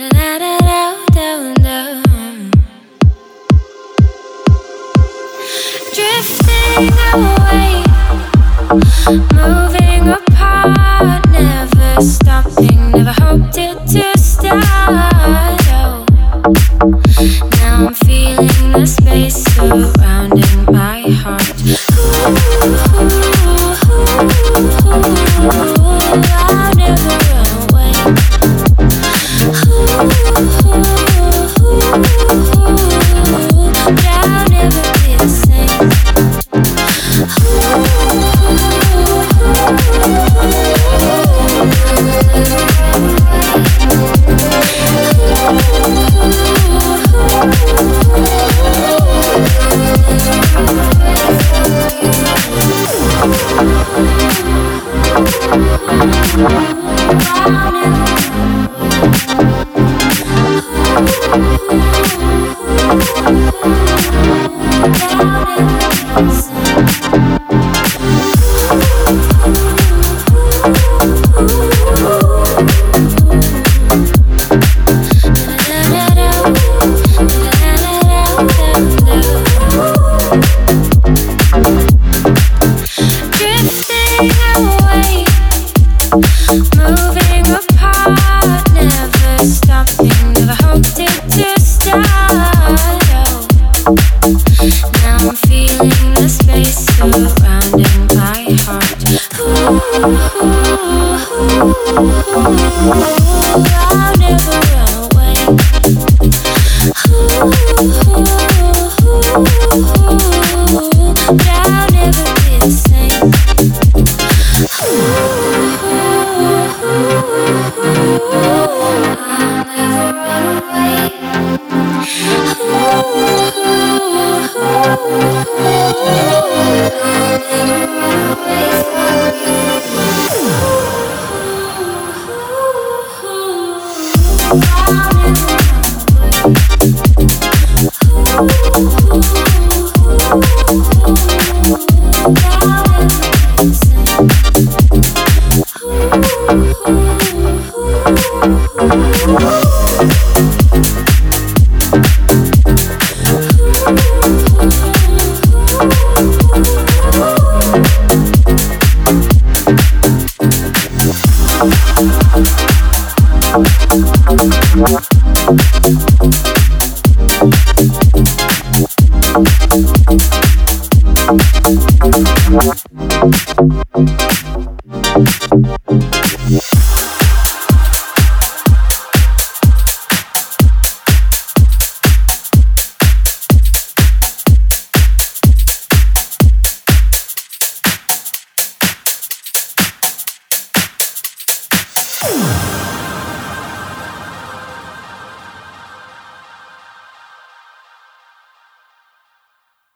Drifting away, moving apart, never stopping, never hoped it to start. Oh, now I'm feeling the space surrounding my heart. I'll never run away. I'll never be the same. Oh,